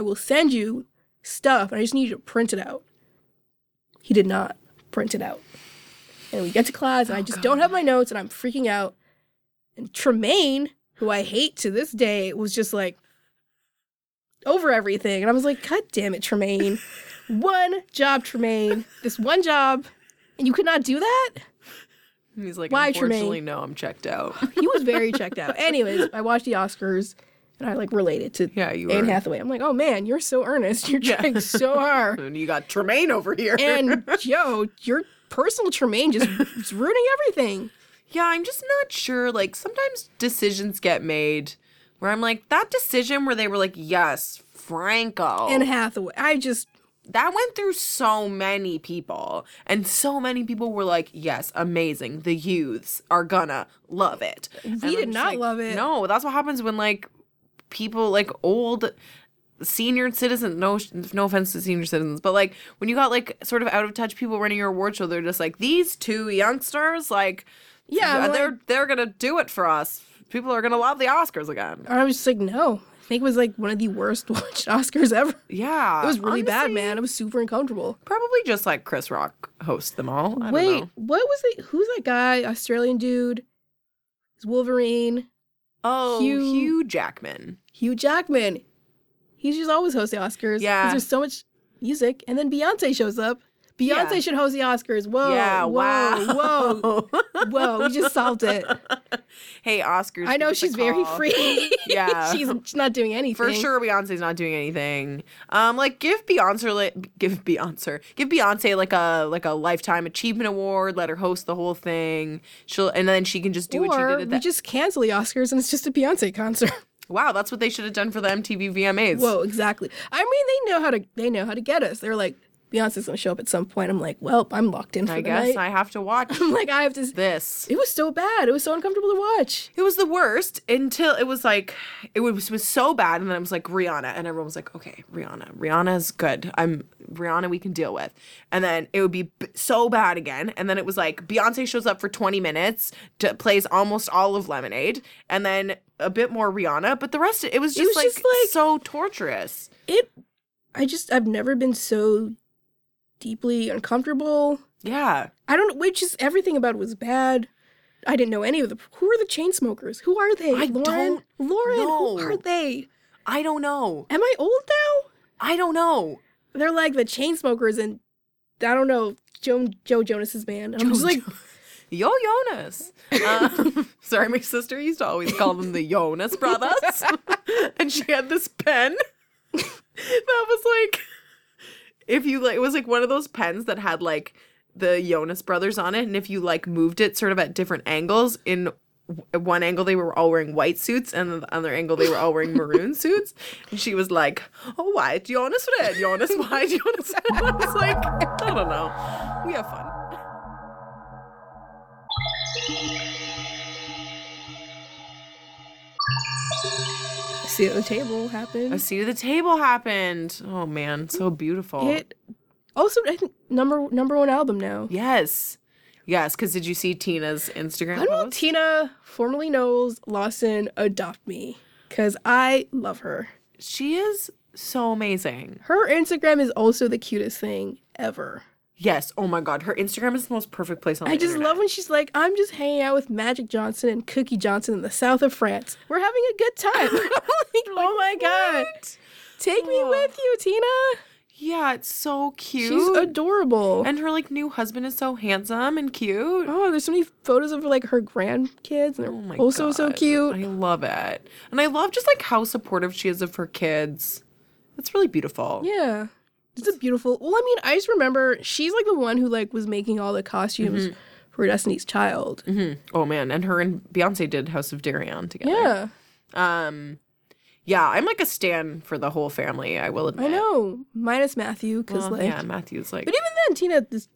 will send you stuff, and I just need you to print it out. He did not print it out. And we get to class, and I don't have my notes, and I'm freaking out. And Tremaine, who I hate to this day, was just, like, over everything. And I was like, God damn it, Tremaine. One job, Tremaine. This one job. And you could not do that? And he's like, why, unfortunately, Tremaine? No, I'm checked out. He was very checked out. Anyways, I watched the Oscars, and I, like, related to Anne Hathaway. I'm like, oh, man, you're so earnest. You're trying so hard. And you got Tremaine over here. And, yo, your personal Tremaine just is ruining everything. Yeah, I'm just not sure. Like, sometimes decisions get made where I'm like, that decision where they were like, yes, Franco. Anne Hathaway. That went through so many people, and so many people were like, yes, amazing. The youths are gonna love it. We did not love it. No, that's what happens when, like, people, like, old senior citizens, no offense to senior citizens, but, like, when you got, like, sort of out-of-touch people running your award show, they're just like, these two youngsters, like, yeah, they're gonna do it for us. People are gonna love the Oscars again. I was just like, no. I think it was, like, one of the worst watched Oscars ever. Yeah. It was really bad, man. It was super uncomfortable. Probably just, like, Chris Rock hosts them all. I don't know. What was it? Who's that guy? Australian dude. It's Wolverine. Oh, Hugh Jackman. Hugh Jackman. He's just always hosting Oscars. Yeah. Because there's so much music. And then Beyonce shows up. Beyonce should host the Oscars. Whoa. Yeah, wow. Whoa. Whoa. We just solved it. Hey, Oscars. I know she's very free. Yeah. She's not doing anything. For sure, Beyonce's not doing anything. Like, give Beyonce, like, a Lifetime Achievement Award. Let her host the whole thing. And then she can just do what she did at that. Or we just cancel the Oscars and it's just a Beyonce concert. Wow, that's what they should have done for the MTV VMAs. Whoa, exactly. I mean, they know how to get us. They're like, Beyonce's gonna show up at some point. I'm like, well, I'm locked in for the night. I guess I have to watch. I'm like, I have to. This. It was so bad. It was so uncomfortable to watch. It was the worst until it was like, it was so bad, and then I was like, Rihanna, and everyone was like, okay, Rihanna's good. Rihanna, we can deal with. And then it would be so bad again, and then it was like Beyonce shows up for 20 minutes, plays almost all of Lemonade, and then a bit more Rihanna, but the rest it was just like so torturous. I've never been so deeply uncomfortable. Yeah. I don't know. Just everything about it was bad. I didn't know any of them. Who are the chain smokers? Who are they? Lauren, who are they? I don't know. Am I old now? I don't know. They're like the chain smokers and I don't know, Joe Jonas's band. I'm just like, Yo Jonas. Sorry, my sister used to always call them the Jonas Brothers. And she had this pen that was like... If you like, it was like one of those pens that had like the Jonas Brothers on it, and if you like moved it sort of at different angles, in one angle they were all wearing white suits, and the other angle they were all wearing maroon suits. And she was like, "Oh, white Jonas, red Jonas, white Jonas." And I was like, I don't know. We have fun. A seat at the table happened. Oh, man. So beautiful. It also, I think, number one album now. Yes. Yes, because did you see Tina's Instagram post? I know Tina, formerly Knowles Lawson, adopt me, because I love her. She is so amazing. Her Instagram is also the cutest thing ever. Yes. Oh, my God. Her Instagram is the most perfect place on the internet. I just love when she's like, I'm just hanging out with Magic Johnson and Cookie Johnson in the south of France. We're having a good time. Like, oh, my God. What? Take me with you, Tina. Yeah, it's so cute. She's adorable. And her, new husband is so handsome and cute. Oh, there's so many photos of, her grandkids. And they're also so cute. I love it. And I love just, how supportive she is of her kids. That's really beautiful. Yeah. It's a beautiful... Well, I just remember she's, the one who, was making all the costumes mm-hmm. for Destiny's Child. Mm-hmm. Oh, man. And her and Beyonce did House of Darion together. Yeah. Yeah, I'm, a stan for the whole family, I will admit. I know. Minus Matthew, because, yeah, Matthew's, But even then, Tina is,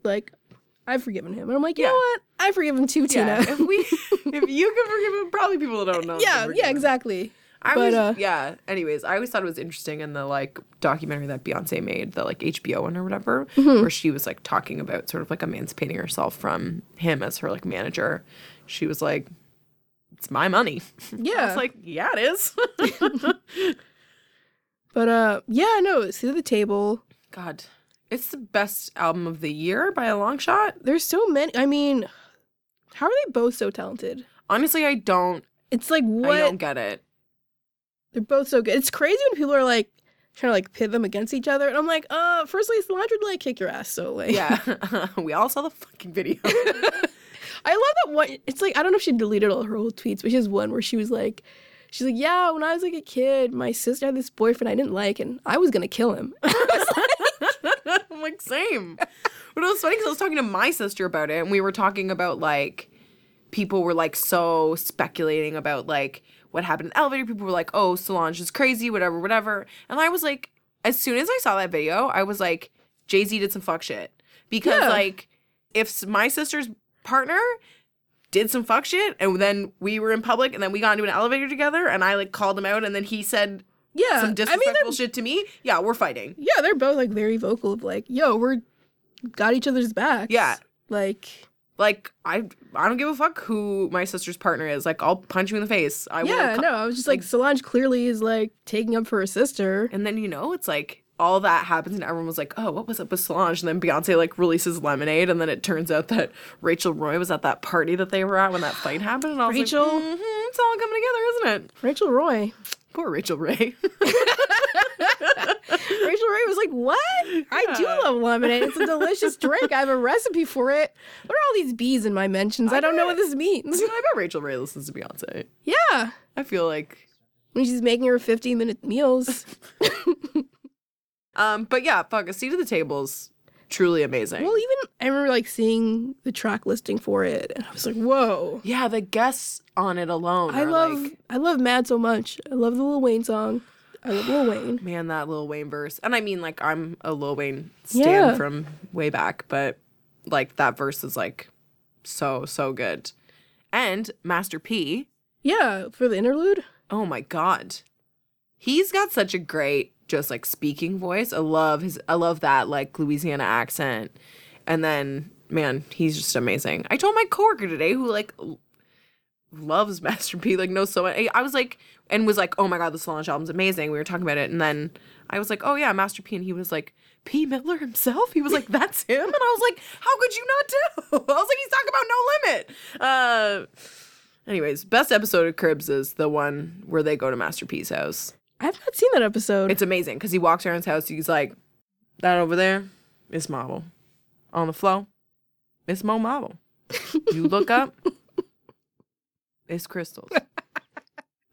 I've forgiven him. And I'm like, you know what? I forgive him too, Tina. If you can forgive him, probably people that don't know. Yeah, exactly. Anyways, I always thought it was interesting in the, documentary that Beyonce made, the, HBO one or whatever, mm-hmm. where she was, talking about sort of, emancipating herself from him as her, manager. She was, it's my money. Yeah. It's yeah, it is. But, yeah, no, Sit at the Table. God. It's the best album of the year by a long shot. There's so many. How are they both so talented? Honestly, I don't. It's what? I don't get it. They're both so good. It's crazy when people are, trying to, pit them against each other. And I'm like, firstly, it's Cilantro did, kick your ass, so, Yeah. We all saw the fucking video. I love that one. It's I don't know if she deleted all her old tweets, but she has one where she was yeah, when I was a kid, my sister had this boyfriend I didn't like, and I was going to kill him. I'm same. But it was funny because I was talking to my sister about it, and we were talking about, people were, so speculating about, what happened in the elevator. People were like, oh, Solange is crazy, whatever, whatever. And I was like, as soon as I saw that video, I was like, Jay-Z did some fuck shit. Because, if my sister's partner did some fuck shit and then we were in public and then we got into an elevator together and I called him out and then he said some disrespectful shit to me, we're fighting. Yeah, they're both very vocal of we're got each other's backs. Yeah. I don't give a fuck who my sister's partner is. I'll punch you in the face. I was just Solange clearly is taking up for her sister. And then it's all that happens and everyone was oh, what was up with Solange? And then Beyonce releases Lemonade and then it turns out that Rachel Roy was at that party that they were at when that fight happened. And I was Rachel, it's all coming together, isn't it? Rachel Roy. Poor Rachel Ray. Rachel Ray was what? Yeah. I do love lemonade. It's a delicious drink. I have a recipe for it. What are all these bees in my mentions? I don't know what this means. I bet Rachel Ray listens to Beyonce. Yeah. I feel when she's making her 15-minute meals. But yeah, fuck, A Seat at the Table's truly amazing. Well, even I remember seeing the track listing for it, and I was whoa. Yeah, the guests on it alone. I love Mad so much. I love the Lil Wayne song. I love Lil Wayne. Man, that Lil Wayne verse. And I'm a Lil Wayne stan from way back, but that verse is so, so good. And Master P. Yeah, for the interlude. Oh my God. He's got such a great just speaking voice. I love that Louisiana accent. And then, man, he's just amazing. I told my coworker today who loves Master P, knows so much. I was and was oh my God, the Solange album's amazing. We were talking about it, and then I was oh yeah, Master P, and he was P. Miller himself? He was that's him? And I was how could you not do? I was he's talking about No Limit. Anyways, best episode of Cribs is the one where they go to Master P's house. I have not seen that episode. It's amazing, because he walks around his house, he's that over there is Marvel. On the floor, it's Mo Marvel. You look up, it's crystals.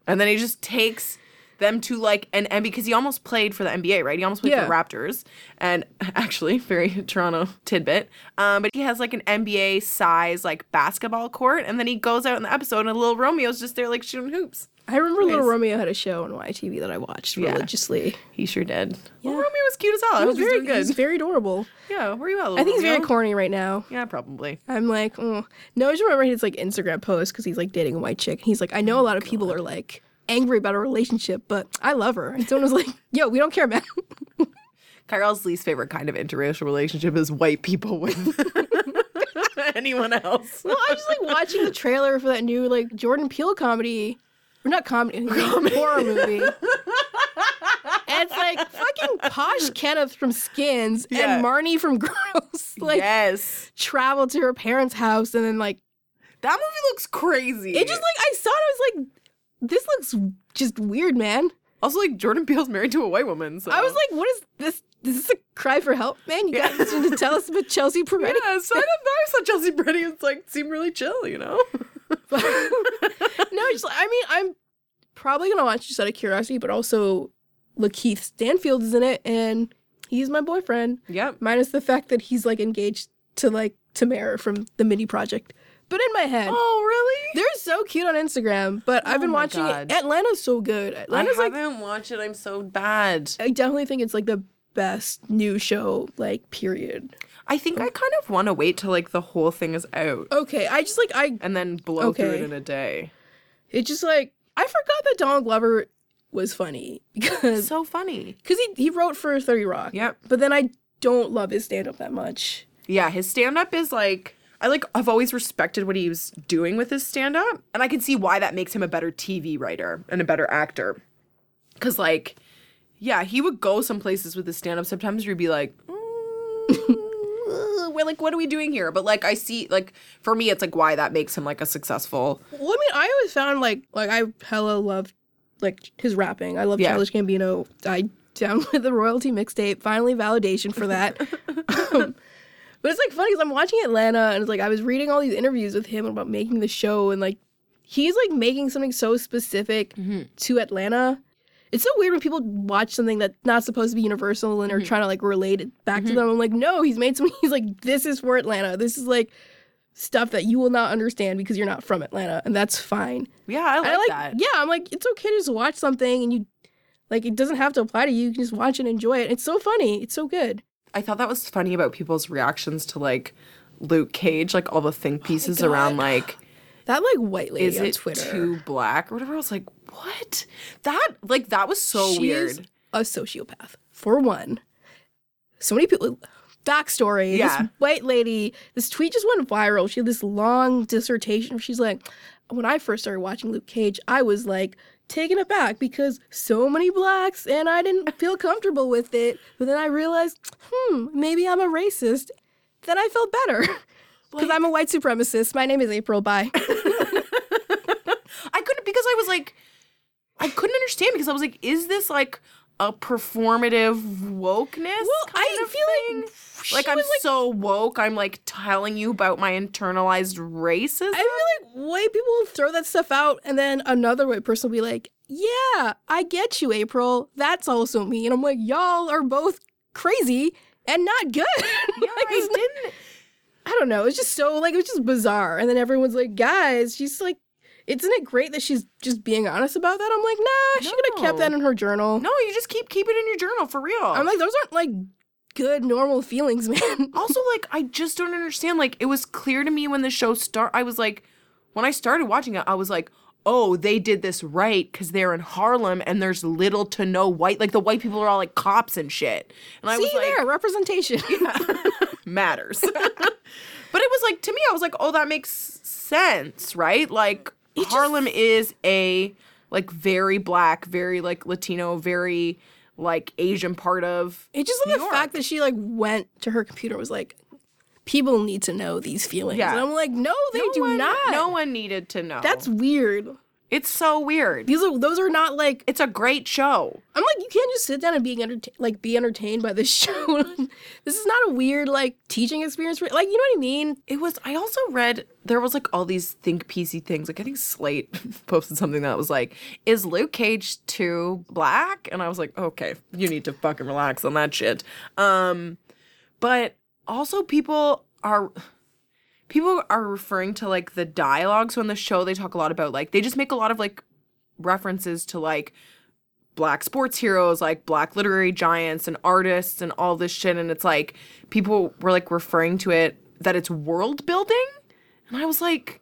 And then he just takes them to and because he almost played for the NBA, right? He almost played for the Raptors. And actually, very Toronto tidbit. But he has an NBA size basketball court. And then he goes out in the episode and Little Romeo's just there shooting hoops. I remember Little Romeo had a show on YTV that I watched religiously. He sure did. Yeah. Little Romeo was cute as hell. He was very good. He was very adorable. Yeah, where you at, Little Romeo? I think he's very corny right now. Yeah, probably. I'm oh. No, I just remember his Instagram post because he's dating a white chick. He's I know a lot of people are angry about our relationship, but I love her. And someone was yo, we don't care, man. Kyrell's least favorite kind of interracial relationship is white people with anyone else. Well, I was like watching the trailer for that new like Jordan Peele comedy. Or not comedy, horror movie. And it's like fucking Posh Kenneth from Skins and Marnie from Girls like travel to her parents' house and then like that movie looks crazy. It just like I saw it, I was like, this looks just weird, man. Also, like, Jordan Peele's married to a white woman, so... I was like, what is this? Is this a cry for help, man? You guys need to tell us about Chelsea Peretti. Yeah, so I saw Chelsea Peretti and, like, seemed really chill, you know? I'm probably going to watch just out of curiosity, but also Lakeith Stanfield is in it, and he's my boyfriend. Yeah. Minus the fact that he's, like, engaged to, like, Tamara from The Mini Project. But in my head. Oh, really? They're so cute on Instagram, but I've been watching it. Atlanta's so good. I haven't watched it. I'm so bad. I definitely think it's, like, the best new show, like, period. I think I kind of want to wait till, like, the whole thing is out. Okay, I just, like, And then blow through it in a day. It's just, like... I forgot that Donald Glover was funny. Because so funny. Because he wrote for 30 Rock. Yep. But then I don't love his stand-up that much. Yeah, his stand-up is, like... I've always respected what he was doing with his stand-up, and I can see why that makes him a better TV writer and a better actor. Because, like, yeah, he would go some places with his stand-up sometimes where he'd be like, we're like, what are we doing here? But, like, I see, like, for me, it's, like, why that makes him, like, a successful... Well, I mean, I always found, like I hella loved, like, his rapping. I love Childish Gambino. I down with the royalty mixtape. Finally validation for that. But it's, like, funny because I'm watching Atlanta, and it's, like, I was reading all these interviews with him about making the show, and, like, he's, like, making something so specific to Atlanta. It's so weird when people watch something that's not supposed to be universal and are trying to, like, relate it back to them. I'm like, no, he's made something. He's like, this is for Atlanta. This is, like, stuff that you will not understand because you're not from Atlanta, and that's fine. Yeah, I like that. Yeah, I'm like, it's okay to just watch something, and you, like, it doesn't have to apply to you. You can just watch and enjoy it. It's so funny. It's so good. I thought that was funny about people's reactions to, like, Luke Cage, like, all the think pieces around, like... That, like, white lady is on Twitter. Is it too black or whatever? I was like, what? That, like, that was so weird. A sociopath, for one. So many people... Backstory. Yeah. This white lady... This tweet just went viral. She had this long dissertation. She's like, when I first started watching Luke Cage, I was, like... taken aback because so many blacks and I didn't feel comfortable with it. But then I realized, maybe I'm a racist. Then I felt better because I'm a white supremacist. My name is April. Bye. I couldn't understand because I was like, is this like a performative wokeness? Well, I feel like... I'm so woke, I'm, like, telling you about my internalized racism. I feel like white people throw that stuff out, and then another white person will be like, yeah, I get you, April. That's also me. And I'm like, y'all are both crazy and not good. Yeah, like, I don't know. It's just so, like, it was just bizarre. And then everyone's like, guys, she's, like, isn't it great that she's just being honest about that? I'm like, nah, she could have kept that in her journal. No, you just keep it in your journal, for real. I'm like, those aren't, like... good normal feelings, man. Also, like, I just don't understand. Like, it was clear to me when the show started. I was like, when I started watching it, I was like, oh, they did this right because they're in Harlem and there's little to no white. Like, the white people are all like cops and shit. And I was like, see there, representation matters. But it was like, to me, I was like, oh, that makes sense, right? Like, Harlem is a like very black, very like Latino, very. Like, Asian part of It just, like, the fact that she, like, went to her computer was like, people need to know these feelings. Yeah. And I'm like, no, they do not. No one needed to know. That's weird. It's so weird. Those are not, like... It's a great show. I'm like, you can't just sit down and be entertained by this show. This is not a weird, like, teaching experience. For, like, you know what I mean? It was... I also read... There was, like, all these think piecey things. Like, I think Slate posted something that was like, is Luke Cage too black? And I was like, okay, you need to fucking relax on that shit. But also people are referring to, like, the dialogue. So in the show, they talk a lot about, like, they just make a lot of, like, references to, like, black sports heroes, like, black literary giants and artists and all this shit. And it's, like, people were, like, referring to it that it's world building. And I was like,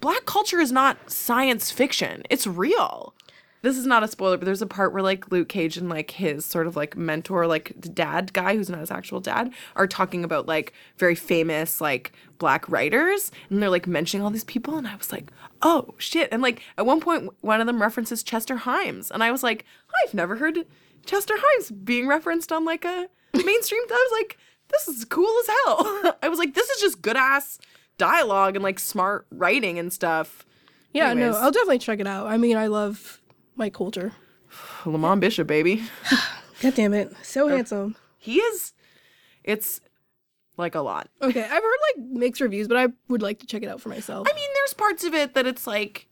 black culture is not science fiction. It's real. This is not a spoiler, but there's a part where, like, Luke Cage and, like, his sort of, like, mentor, like, dad guy who's not his actual dad are talking about, like, very famous, like, black writers. And they're, like, mentioning all these people. And I was like, oh, shit. And, like, at one point, one of them references Chester Himes. And I was like, I've never heard Chester Himes being referenced on, like, a mainstream. I was like, this is cool as hell. I was like, this is just good-ass dialogue and, like, smart writing and stuff. Yeah, anyways. No, I'll definitely check it out. I mean, I love... Mike Coulter. Lamont Bishop, baby. God damn it. So handsome. He is. It's like a lot. Okay. I've heard like mixed reviews, but I would like to check it out for myself. I mean, there's parts of it that it's like,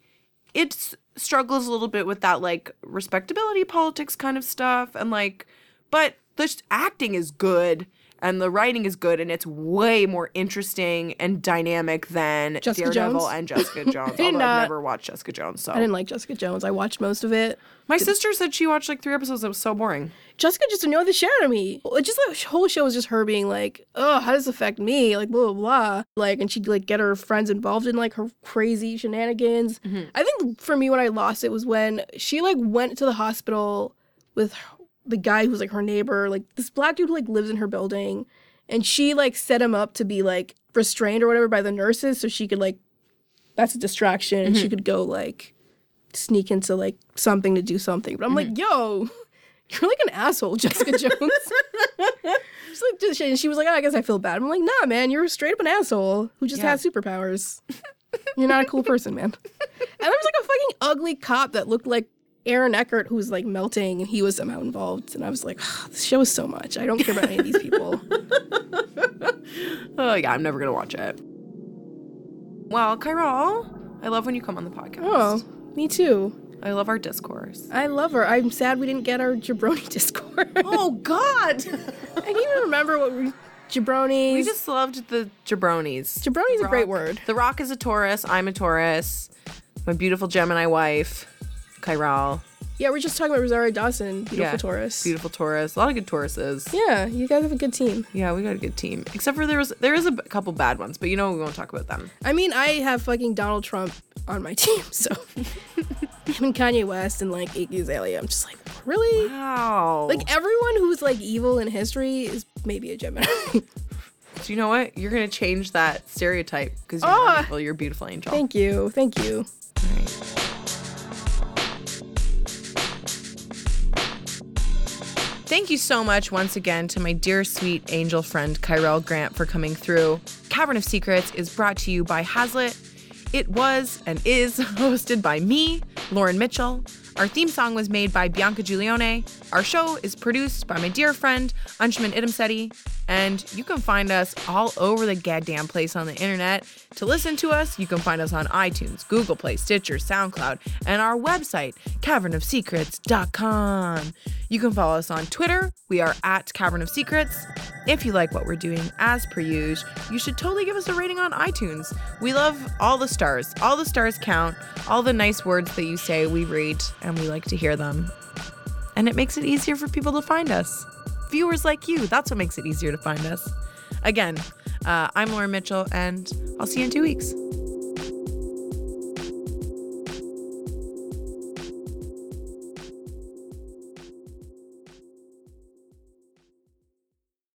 it struggles a little bit with that like respectability politics kind of stuff. And like, but the acting is good and the writing is good and it's way more interesting and dynamic than Jessica Daredevil Jones. And Jessica Jones. Although I've never watched Jessica Jones, so I didn't like Jessica Jones. I watched most of it. My sister said she watched like 3 episodes. It was so boring. Jessica just annoyed the shit out of me. Just the whole show was just her being like, "Oh, how does this affect me?" Like blah blah blah. Like, and she'd like get her friends involved in like her crazy shenanigans. Mm-hmm. I think for me, when I lost it was when she like went to the hospital with the guy who's like her neighbor, like this black dude who like lives in her building, and she like set him up to be like restrained or whatever by the nurses so she could like, that's a distraction, and mm-hmm. she could go like sneak into like something to do something. But I'm mm-hmm. like, yo, you're like an asshole, Jessica Jones. She's like, just, and she was like, oh, I guess I feel bad. I'm like, nah, man, you're straight up an asshole who just has superpowers. You're not a cool person, man. And there was like a fucking ugly cop that looked like Aaron Eckhart, who was like melting, and he was somehow involved. And I was like, oh, this show is so much. I don't care about any of these people. Oh, yeah, I'm never going to watch it. Well, Kyrell, I love when you come on the podcast. Oh, me too. I love our discourse. I love her. I'm sad we didn't get our jabroni discourse. Oh, God. I can't even remember what we... Jabronis. We just loved the jabronis. Jabroni's a great word. The Rock is a Taurus. I'm a Taurus. My beautiful Gemini wife. Kyrell. Yeah, we're just talking about Rosario Dawson. Beautiful Taurus. Beautiful Taurus. A lot of good Tauruses. Yeah, you guys have a good team. Yeah, we got a good team. Except for there is a couple bad ones, but you know we won't talk about them. I mean, I have fucking Donald Trump on my team, so. Him and Kanye West and like Iggy Azalea. I'm just like, really? Wow. Like everyone who's like evil in history is maybe a Gemini. Do you know what? You're going to change that stereotype because you're beautiful. You're a beautiful angel. Thank you. Thank you. All right. Thank you so much once again to my dear, sweet angel friend, Kyrell Grant, for coming through. Cavern of Secrets is brought to you by Hazlitt. It was and is hosted by me, Lauren Mitchell. Our theme song was made by Bianca Giulione. Our show is produced by my dear friend, Anshuman Idemseti. And you can find us all over the goddamn place on the internet. To listen to us, you can find us on iTunes, Google Play, Stitcher, SoundCloud, and our website, cavernofsecrets.com. You can follow us on Twitter. We are at Cavern of Secrets. If you like what we're doing, as per usual, you should totally give us a rating on iTunes. We love all the stars. All the stars count. All the nice words that you say, we read, and we like to hear them. And it makes it easier for people to find us. Viewers like you. That's what makes it easier to find us. Again, I'm Lauren Mitchell, and I'll see you in 2 weeks.